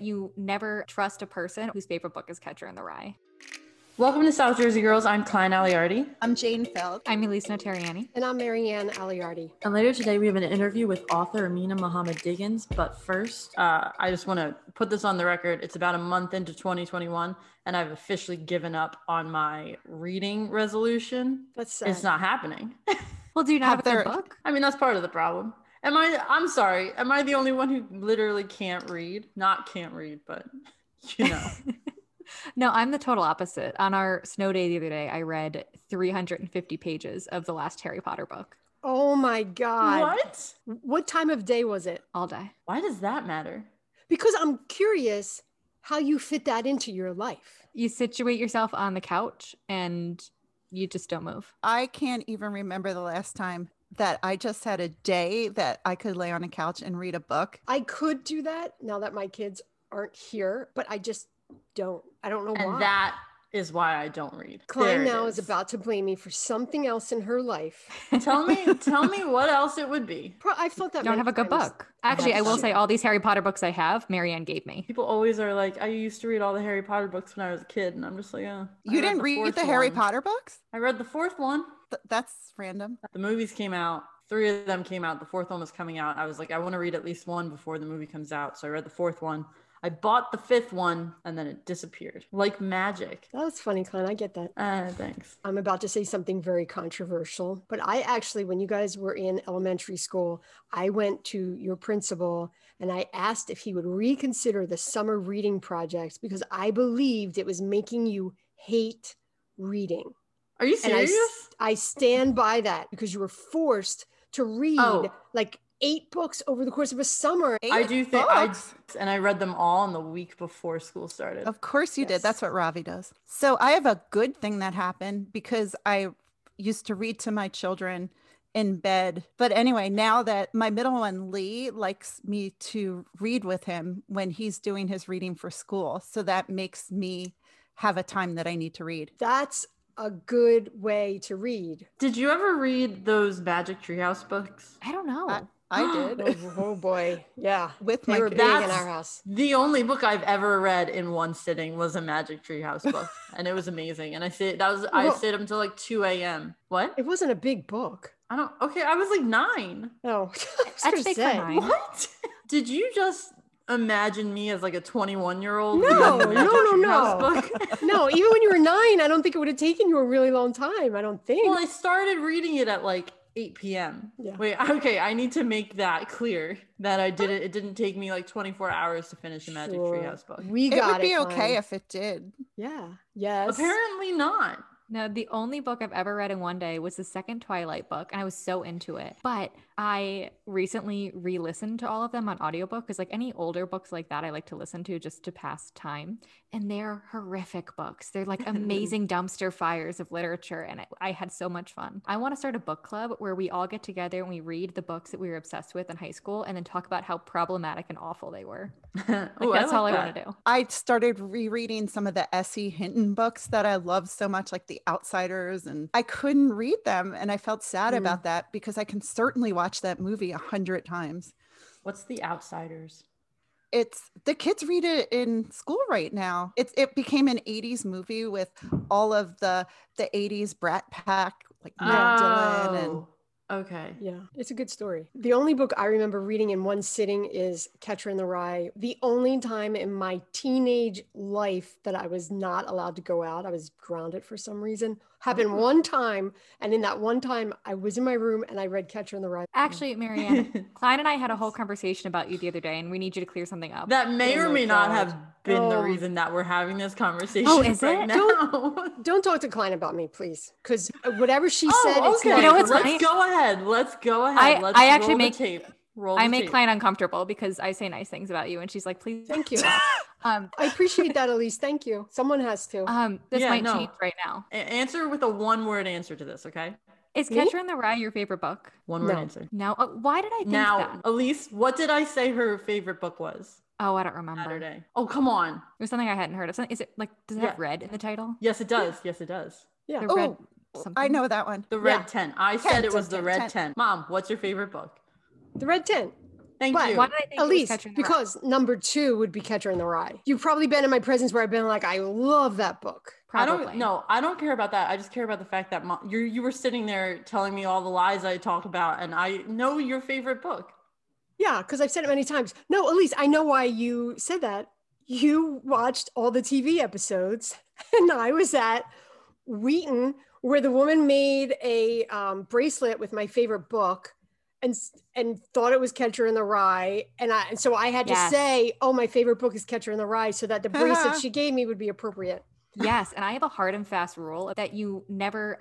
You never trust a person whose favorite book is Catcher in the Rye. Welcome to South Jersey Girls. I'm Klein Aliardi. I'm Jane Feld. I'm Elisa Notariani. And I'm Marianne Aliardi. And later today, we have an interview with author Amina Muhammad-Diggins. But first, I just want to put this on the record. It's about a month into 2021, and I've officially given up on my reading resolution. That's sad. It's not happening. Well, do you not have a good book? I mean, that's part of the problem. I'm sorry. Am I the only one who literally can't read? Not can't read, but you know. No, I'm the total opposite. On our snow day the other day, I read 350 pages of the last Harry Potter book. Oh my God. What? What time of day was it? All day. Why does that matter? Because I'm curious how you fit that into your life. You situate yourself on the couch and you just don't move. I can't even remember the last time that I just had a day that I could lay on a couch and read a book. I could do that now that my kids aren't here, but I just don't. I don't know why. And that is why I don't read. Klein now is about to blame me for something else in her life. Tell me what else it would be. I thought that. Don't have a good book. Actually, I will say all these Harry Potter books I have, Marianne gave me. People always are like, I used to read all the Harry Potter books when I was a kid, and I'm just like, oh. You didn't read the Harry Potter books? I read the fourth one. That's random. The movies came out. 3 of them came out. The fourth one was coming out. I was like, I want to read at least one before the movie comes out. So I read the fourth one. I bought the 5th one and then it disappeared like magic. That was funny, Klein. I get that. Thanks. I'm about to say something very controversial, but I actually, when you guys were in elementary school, I went to your principal and I asked if he would reconsider the summer reading projects because I believed it was making you hate reading. Are you serious? I stand by that because you were forced to read like 8 books over the course of a summer. I do think I read them all in the week before school started. Of course you did. That's what Ravi does. So I have a good thing that happened because I used to read to my children in bed. But anyway, now that my middle one, Lee, likes me to read with him when he's doing his reading for school. So that makes me have a time that I need to read. That's a good way to read. Did you ever read those Magic Treehouse books? I don't know. I did. Oh boy. Yeah. With my big in our house. The only book I've ever read in one sitting was a Magic Treehouse book. And it was amazing. And I stayed up until like 2 a.m. What? It wasn't a big book. I was like 9. Oh. Actually, 9. What? Did you just imagine me as like a 21-year-old? No. No, even when you were 9, I don't think it would have taken you a really long time. I don't think. Well, I started reading it at like 8 p.m. Yeah. Wait, okay, I need to make that clear that I did it. It didn't take me like 24 hours to finish a Magic Treehouse book. It would be okay if it did. Yeah. Yes. Apparently not. No, the only book I've ever read in one day was the second Twilight book, and I was so into it. But I recently re-listened to all of them on audiobook because like any older books like that, I like to listen to just to pass time. And they're horrific books. They're like amazing dumpster fires of literature, and I had so much fun. I want to start a book club where we all get together and we read the books that we were obsessed with in high school and then talk about how problematic and awful they were. I want to do. I started rereading some of the S.E. Hinton books that I love so much, like The Outsiders, and I couldn't read them, and I felt sad about that because I can certainly watch that movie 100 times. What's The Outsiders? It's the kids read it in school right now. It became an 80s movie with all of the 80s brat pack, like Dylan and. Okay. Yeah. It's a good story. The only book I remember reading in one sitting is Catcher in the Rye. The only time in my teenage life that I was not allowed to go out, I was grounded for some reason, happened one time. And in that one time I was in my room and I read Catcher in the Rye. Actually, Marianne, Klein and I had a whole conversation about you the other day and we need you to clear something up. That may or may not have been the reason that we're having this conversation. Oh, is it? Now. Don't talk to Klein about me, please. Because whatever she said, okay. It's not. You know what's funny? Let's go ahead. I actually make tape. I make Klein uncomfortable because I say nice things about you, and she's like, "Please, thank you." I appreciate that, Elise. Thank you. Someone has to. This might change right now. Answer with a one-word answer to this, okay? Is Catcher in the Rye your favorite book? One-word answer. No. Why did I think that? Now, Elise, what did I say her favorite book was? Oh, I don't remember. Saturday. Oh, come on. It was something I hadn't heard of. Is it like, does it have red in the title? Yes, it does. Yeah. Yes, it does. Yeah. The red something. I know that one. The Red Tent. I said it was The Red Tent. Mom, what's your favorite book? The Red Tent. Thank you. Why did I think Elise, because number two would be Catcher in the Rye. You've probably been in my presence where I've been like, I love that book. Probably. I don't care about that. I just care about the fact that you were sitting there telling me all the lies I talk about, and I know your favorite book. Yeah, because I've said it many times. No, Elise, I know why you said that. You watched all the TV episodes, and I was at Wheaton where the woman made a bracelet with my favorite book and thought it was Catcher in the Rye. And so I had to say, oh, my favorite book is Catcher in the Rye, so that the bracelet she gave me would be appropriate. Yes, and I have a hard and fast rule that you never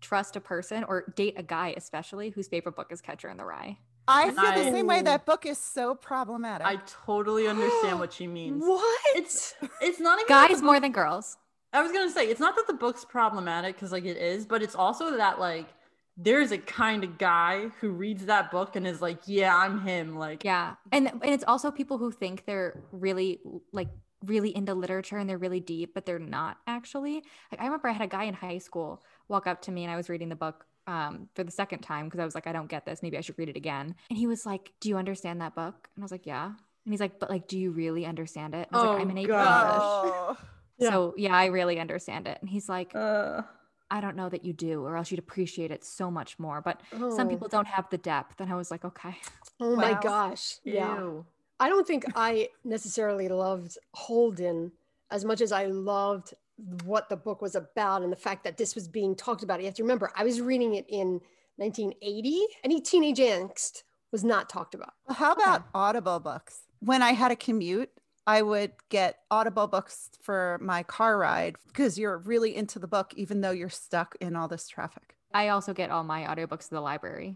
trust a person or date a guy especially whose favorite book is Catcher in the Rye. I feel the same way. That book is so problematic. I totally understand what she means. What? It's not even guys more than girls. I was going to say, it's not that the book's problematic, because like it is, but it's also that like there's a kind of guy who reads that book and is like, yeah, I'm him. Like, yeah. And it's also people who think they're really into literature and they're really deep, but they're not actually. Like, I remember I had a guy in high school walk up to me, and I was reading the book for the second time because I was like, I don't get this, maybe I should read it again. And he was like, do you understand that book? And I was like, yeah. And he's like, but like, do you really understand it? And I was like, I'm an AP English. Yeah. So yeah, I really understand it. And he's like, I don't know that you do, or else you'd appreciate it so much more. But some people don't have the depth. And I was like, okay. Oh my gosh. Yeah. Ew. I don't think I necessarily loved Holden as much as I loved what the book was about and the fact that this was being talked about. You have to remember, I was reading it in 1980. Any teenage angst was not talked about. Well, how about Audible books? When I had a commute, I would get Audible books for my car ride because you're really into the book, even though you're stuck in all this traffic. I also get all my audiobooks at the library.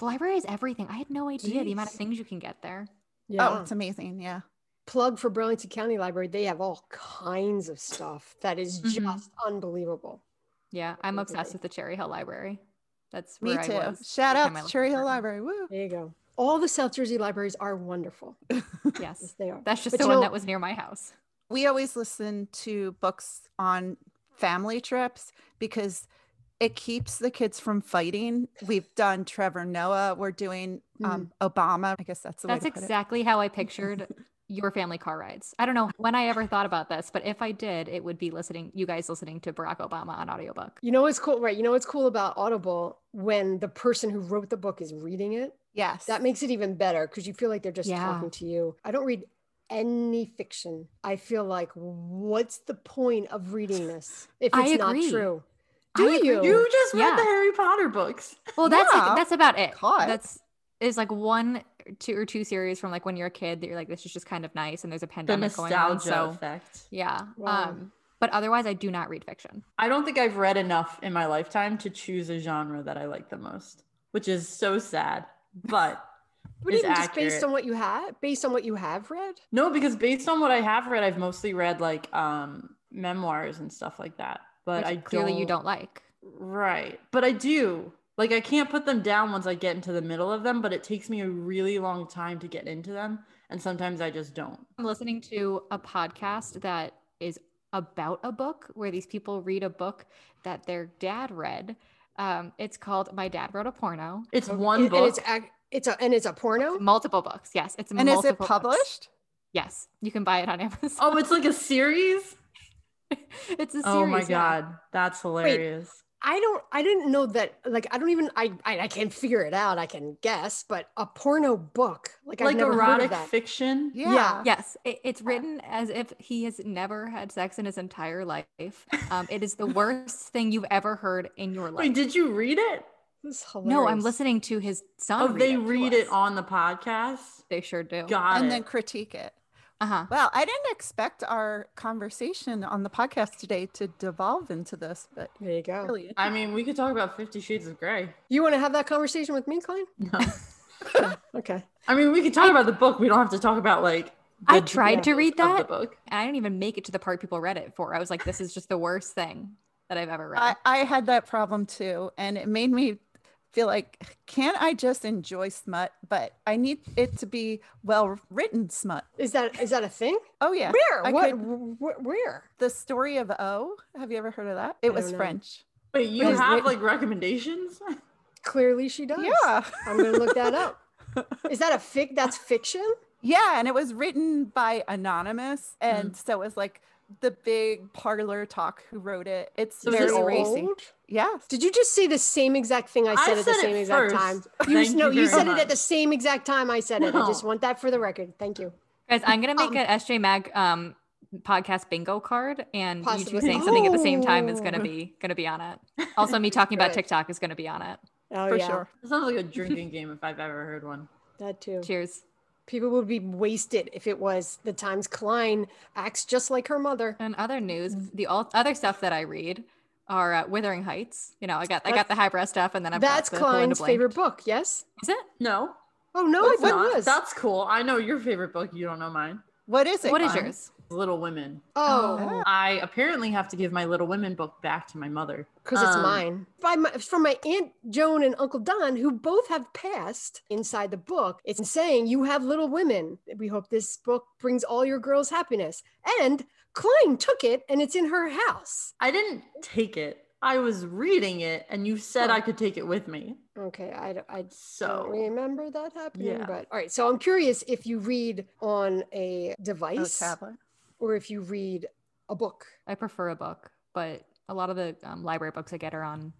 The library is everything. I had no idea the amount of things you can get there. Yeah. Oh, it's amazing. Yeah. Plug for Burlington County Library. They have all kinds of stuff that is just unbelievable. Yeah. I'm obsessed with the Cherry Hill Library. That's where me too. I was. Shout out to Cherry Hill Library. Woo. There you go. All the South Jersey libraries are wonderful. Yes, they are. That's just the one that was near my house. We always listen to books on family trips because it keeps the kids from fighting. We've done Trevor Noah. We're doing Obama. I guess that's the way to put it. That's exactly how I pictured your family car rides. I don't know when I ever thought about this, but if I did, it would be you guys listening to Barack Obama on audiobook. You know what's cool, right? You know what's cool about Audible? When the person who wrote the book is reading it. Yes. That makes it even better because you feel like they're just talking to you. I don't read any fiction. I feel like, what's the point of reading this if it's not true? You just read the Harry Potter books. Well, that's like, that's about it. God. It's like two series from like when you're a kid that you're like, this is just kind of nice, and there's a pandemic going on. The nostalgia effect. Yeah. Wow. But otherwise, I do not read fiction. I don't think I've read enough in my lifetime to choose a genre that I like the most, which is so sad. But even accurate. Just based on what you have read? No, because based on what I have read, I've mostly read like memoirs and stuff like that. But you don't like. Right. But I do. Like, I can't put them down once I get into the middle of them, but it takes me a really long time to get into them. And sometimes I just don't. I'm listening to a podcast that is about a book where these people read a book that their dad read. It's called My Dad Wrote a Porno. It's one book. And it's a porno? Multiple books. Yes. Is it published? Books. Yes. You can buy it on Amazon. Oh, it's like a series? It's a series. Oh my God. That's hilarious. Wait, I didn't know that. Like, I can't figure it out. I can guess, but a porno book. Like I've never erotic heard of that. Fiction? Yeah. Yes. It's written as if he has never had sex in his entire life. It is the worst thing you've ever heard in your life. Wait, did you read it? No, I'm listening to his son. Oh, they read it on the podcast? They sure do. Got it. And then critique it. Uh-huh. Well, I didn't expect our conversation on the podcast today to devolve into this, but there you go. Really, I mean, we could talk about 50 Shades of Grey. You want to have that conversation with me, Klein? No. Okay. I mean, we could talk about the book. We don't have to talk about like. I tried to read that book. And I didn't even make it to the part people read it for. I was like, this is just the worst thing that I've ever read. I had that problem too, and it made me feel like, can't I just enjoy smut? But I need it to be well written smut. Is that a thing? Oh yeah. Where? Where? The Story of O. Have you ever heard of that? It was French. Wait, you have like recommendations? Clearly she does. Yeah. I'm gonna look that up. Is that a fic? That's fiction? Yeah, and it was written by Anonymous, and so it was like the big parlor talk who wrote it. It's so very racy. Yeah. Did you just say the same exact thing I said at the same exact time? You said it at the same exact time I said it. I just want that for the record. Thank you. Guys, I'm going to make an SJ Mag podcast bingo card, and you two saying something at the same time is going to be on it. Also, me talking about TikTok is going to be on it. Oh, for sure. It sounds like a drinking game if I've ever heard one. That too. Cheers. People would be wasted if it was the Times Klein acts just like her mother. And other news, the other stuff that I read are Wuthering Heights. You know, I got the highbrow stuff, and then I've got the Klein's favorite book. Yes, is it? No. Oh no, it's not. That's cool. I know your favorite book. You don't know mine. What is it? What is yours? Little Women. Oh, I apparently have to give my Little Women book back to my mother because it's mine. From my Aunt Joan and Uncle Don, who both have passed. Inside the book, it's saying you have Little Women. We hope this book brings all your girls happiness. And Klein took it, and it's in her house. I didn't take it. I was reading it, and you said I could take it with me. Okay, I don't remember that happening. Yeah. But all right, so I'm curious if you read on a device, a tablet, or if you read a book. I prefer a book, but a lot of the library books I get are on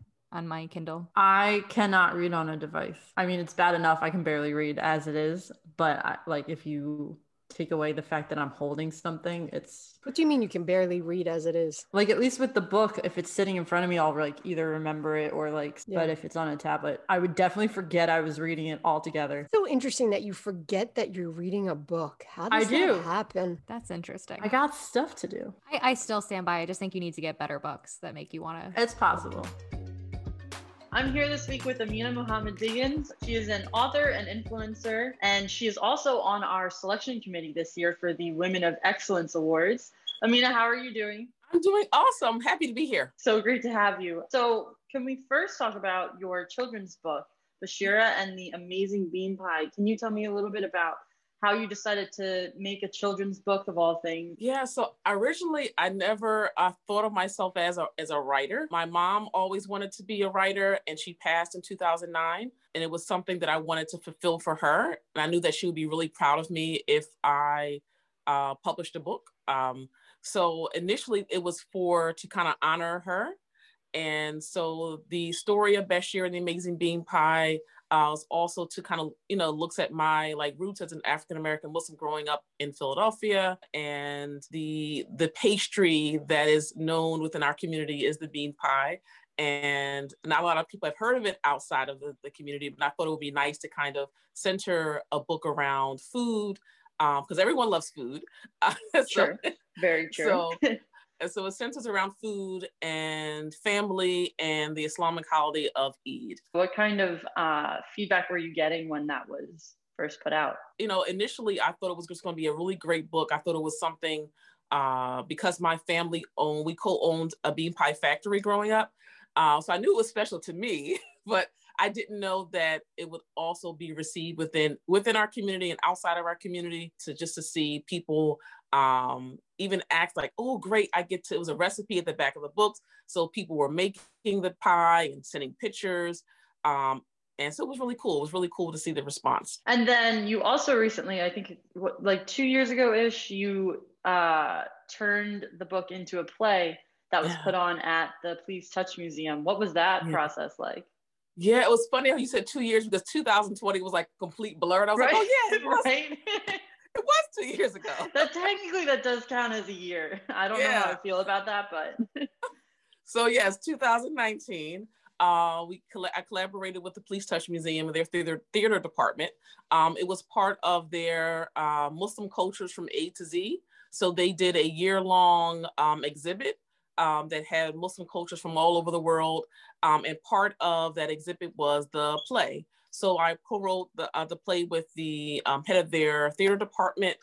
my Kindle. I cannot read on a device. I mean, it's bad enough I can barely read as it is, but if you take away the fact that I'm holding something, it's... What do you mean you can barely read as it is? Like, at least with the book, if it's sitting in front of me, I'll either remember it or but if it's on a tablet, I would definitely forget I was reading it altogether. It's so interesting that you forget that you're reading a book. How does that happen? That's interesting. I got stuff to do. I still stand by. I just think you need to get better books that make you want to... It's possible. I'm here this week with Amina Muhammad-Diggins. She is an author and influencer, and she is also on our selection committee this year for the Women of Excellence Awards. Amina, how are you doing? I'm doing awesome. Happy to be here. So great to have you. So can we first talk about your children's book, Bashira and the Amazing Bean Pie? Can you tell me a little bit about how you decided to make a children's book of all things? Yeah, so originally I never thought of myself as a writer. My mom always wanted to be a writer, and she passed in 2009, and it was something that I wanted to fulfill for her. And I knew that she would be really proud of me if I published a book. So initially it was to kind of honor her. And so the story of Bashir and the Amazing Bean Pie was also to kind of, looks at my roots as an African-American Muslim growing up in Philadelphia. And the pastry that is known within our community is the bean pie. And not a lot of people have heard of it outside of the community, but I thought it would be nice to kind of center a book around food, because everyone loves food. Sure, very true. So it centers around food and family and the Islamic holiday of Eid. What kind of feedback were you getting when that was first put out? Initially I thought it was just going to be a really great book. I thought it was something, because my family we co-owned a bean pie factory growing up. So I knew it was special to me, but I didn't know that it would also be received within our community and outside of our community, to see people even act like, oh, great, it was a recipe at the back of the books. So people were making the pie and sending pictures. And so it was really cool. It was really cool to see the response. And then you also recently, I think 2 years ago-ish, you turned the book into a play that was put on at the Please Touch Museum. What was that process like? Yeah, it was funny how you said 2 years, because 2020 was like a complete blur. And I was like, oh yeah, it was 2 years ago. Technically that does count as a year. I don't know how I feel about that, but. So yes, 2019, I collaborated with the Please Touch Museum and their theater department. It was part of their Muslim cultures from A to Z. So they did a year-long exhibit that had Muslim cultures from all over the world. And part of that exhibit was the play. So I co-wrote the play with the head of their theater department.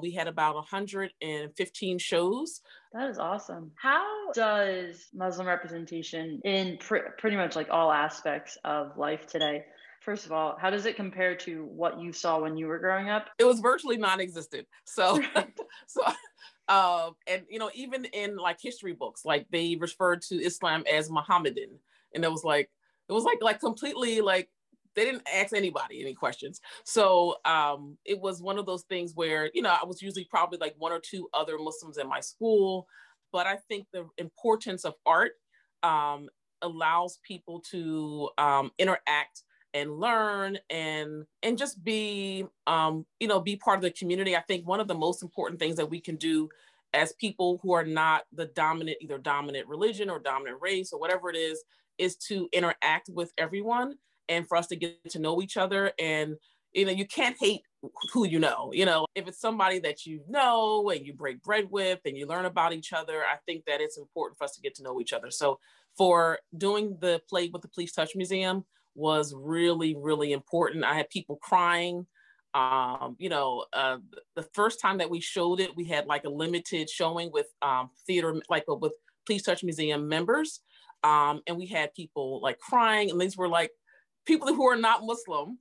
We had about 115 shows. That is awesome. How does Muslim representation in pretty much all aspects of life today, first of all, how does it compare to what you saw when you were growing up? It was virtually non-existent. So, and even in history books, they referred to Islam as Mohammedan, and it was completely they didn't ask anybody any questions. So it was one of those things where, you know, I was usually probably like one or two other Muslims in my school, but I think the importance of art allows people to interact and learn and just be, you know, be part of the community. I think one of the most important things that we can do as people who are not the dominant, either dominant religion or dominant race or whatever it is to interact with everyone and for us to get to know each other. And, you know, you can't hate who you know, if it's somebody that you know and you break bread with and you learn about each other, I think that it's important for us to get to know each other. So for doing the play with the Please Touch Museum was really, really important. I had people crying. You know, the first time that we showed it, we had like a limited showing with theater, like with Please Touch Museum members. And we had people like crying, and these were like people who are not Muslim,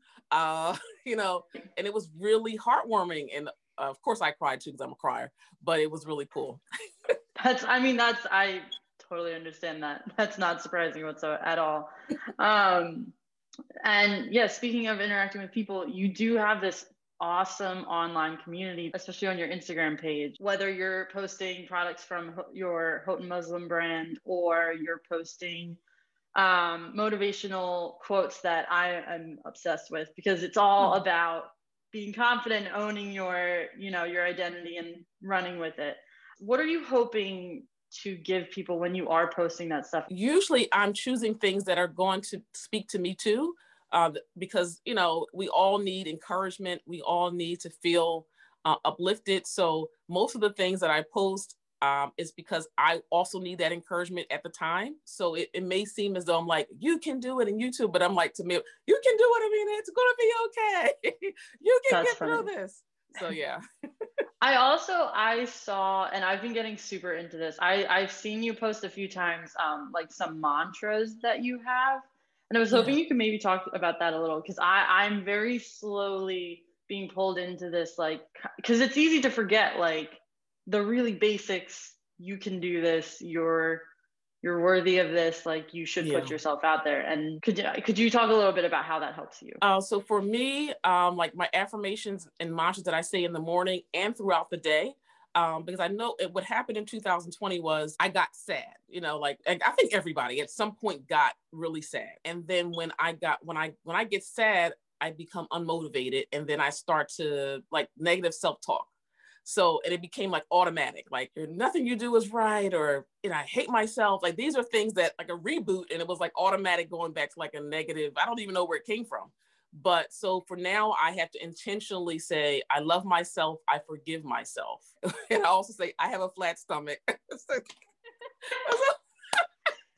you know, and it was really heartwarming. And of course I cried too, because I'm a crier, but it was really cool. I totally understand that. That's not surprising whatsoever at all. And yeah, speaking of interacting with people, you do have this awesome online community, especially on your Instagram page. Whether you're posting products from your Houghton Muslim brand or you're posting motivational quotes that I am obsessed with, because it's all about being confident, owning your, you know, your identity and running with it. What are you hoping to give people when you are posting that stuff? Usually I'm choosing things that are going to speak to me too, because, you know, we all need encouragement. We all need to feel uplifted. So most of the things that I post is because I also need that encouragement at the time. So it may seem as though I'm like, you can do it in YouTube, but I'm like, to me, you can do it, Amina. It's gonna be okay. You can get through this. So yeah. I saw, and I've been getting super into this. I've seen you post a few times, like some mantras that you have. And I was hoping you could maybe talk about that a little, because I'm very slowly being pulled into this, like, because it's easy to forget, like, the really basics. You can do this. You're worthy of this. Like, you should put yourself out there. And could you talk a little bit about how that helps you? So for me, like my affirmations and mantras that I say in the morning and throughout the day, because I know what happened in 2020 was I got sad, you know, like I think everybody at some point got really sad. And then when I get sad, I become unmotivated. And then I start to like negative self-talk. So, and it became like automatic, like nothing you do is right, or, you know, I hate myself. Like these are things that like a reboot, and it was like automatic going back to like a negative. I don't even know where it came from. But so for now, I have to intentionally say, I love myself. I forgive myself. And I also say, I have a flat stomach.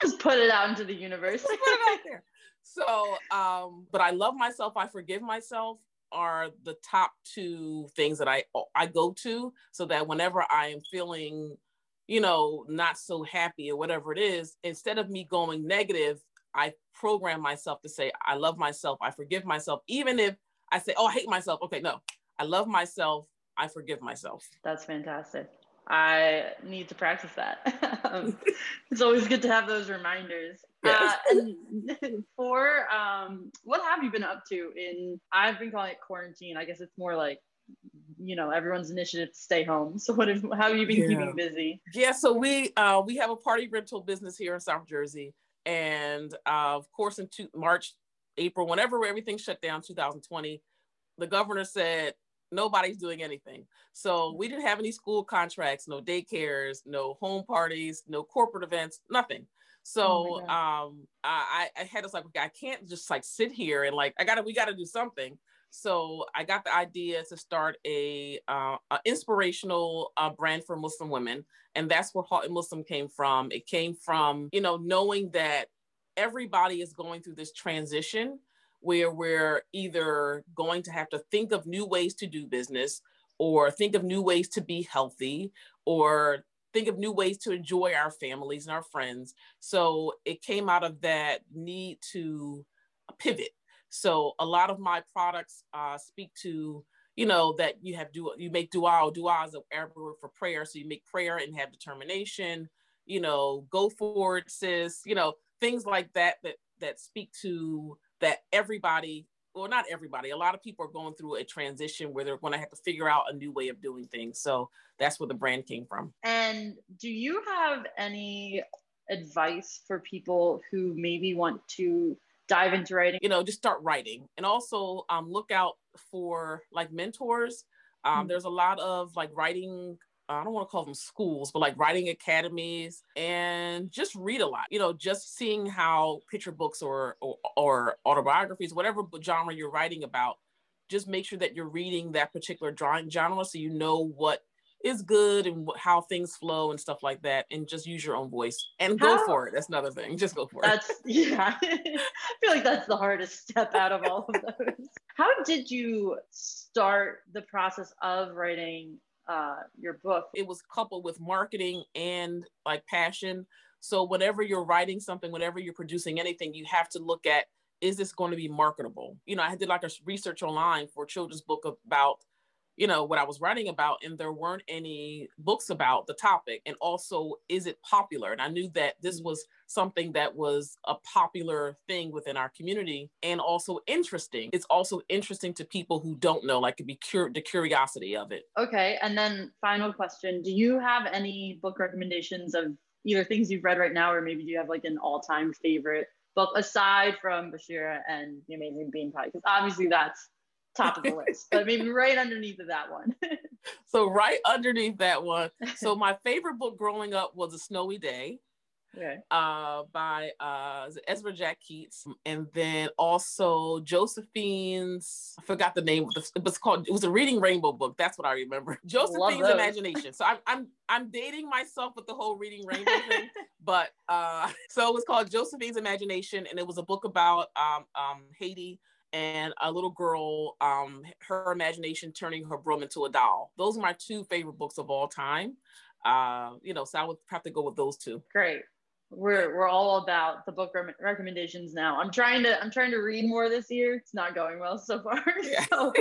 Just put it out into the universe. Just put it out there. So, but I love myself. I forgive myself are the top two things that I go to, so that whenever I am feeling, you know, not so happy or whatever it is, instead of me going negative, I program myself to say, I love myself, I forgive myself. Even if I say, oh, I hate myself. Okay, no, I love myself, I forgive myself. That's fantastic. I need to practice that. It's always good to have those reminders. Yes. And for what have you been up to in, I've been calling it quarantine. I guess it's more like, you know, everyone's initiative to stay home. So how have you been keeping busy? Yeah, so we have a party rental business here in South Jersey. And of course, in March, April, whenever everything shut down, 2020, the governor said, nobody's doing anything. So we didn't have any school contracts, no daycares, no home parties, no corporate events, nothing. So I had this like, I can't just like sit here and like, we gotta do something. So I got the idea to start a inspirational brand for Muslim women. And that's where Houghton Muslim came from. It came from, you know, knowing that everybody is going through this transition where we're either going to have to think of new ways to do business, or think of new ways to be healthy, or think of new ways to enjoy our families and our friends. So it came out of that need to pivot. So a lot of my products speak to, you know, that you have you make dua. Dua is an Arabic word for prayer. So you make prayer and have determination, you know, go forward, sis, you know, things like that that speak to that everybody, well, not everybody, a lot of people are going through a transition where they're going to have to figure out a new way of doing things. So that's where the brand came from. And do you have any advice for people who maybe want to dive into writing? You know, just start writing, and also look out for like mentors. There's a lot of like writing, I don't want to call them schools, but like writing academies, and just read a lot, you know, just seeing how picture books or autobiographies, whatever genre you're writing about, just make sure that you're reading that particular genre so you know what is good and how things flow and stuff like that, and just use your own voice and go for it. That's another thing, just go for it. Yeah, I feel like that's the hardest step out of all of those. How did you start the process of writing your book? It was coupled with marketing and like passion. So whenever you're writing something, whenever you're producing anything, you have to look at, is this going to be marketable? You know, I did like a research online for a children's book about, you know, what I was writing about, and there weren't any books about the topic. And also, is it popular? And I knew that this was something that was a popular thing within our community, and also interesting. It's also interesting to people who don't know, like, could be the curiosity of it. Okay. And then final question, do you have any book recommendations of either things you've read right now, or maybe do you have like an all-time favorite book aside from Bashira and the Amazing Bean Pie? Because obviously that's top of the list, but maybe right underneath of that one. So right underneath that one. So my favorite book growing up was A Snowy Day, okay, by Ezra Jack Keats. And then also Josephine's, I forgot the name, it was a Reading Rainbow book. That's what I remember. Josephine's Imagination. So I'm dating myself with the whole Reading Rainbow thing, but so it was called Josephine's Imagination. And it was a book about Haiti, and a little girl, her imagination turning her broom into a doll. Those are my two favorite books of all time. You know, so I would have to go with those two. Great. We're all about the book recommendations now. I'm trying to read more this year. It's not going well so far. Yeah. So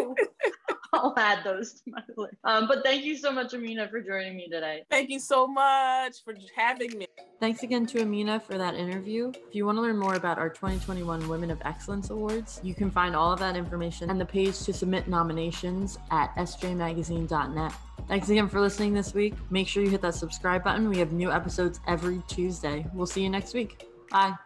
I'll add those to my list. But thank you so much, Amina, for joining me today. Thank you so much for having me. Thanks again to Amina for that interview. If you want to learn more about our 2021 Women of Excellence Awards, you can find all of that information and the page to submit nominations at sjmagazine.net. Thanks again for listening this week. Make sure you hit that subscribe button. We have new episodes every Tuesday. We'll see you next week. Bye.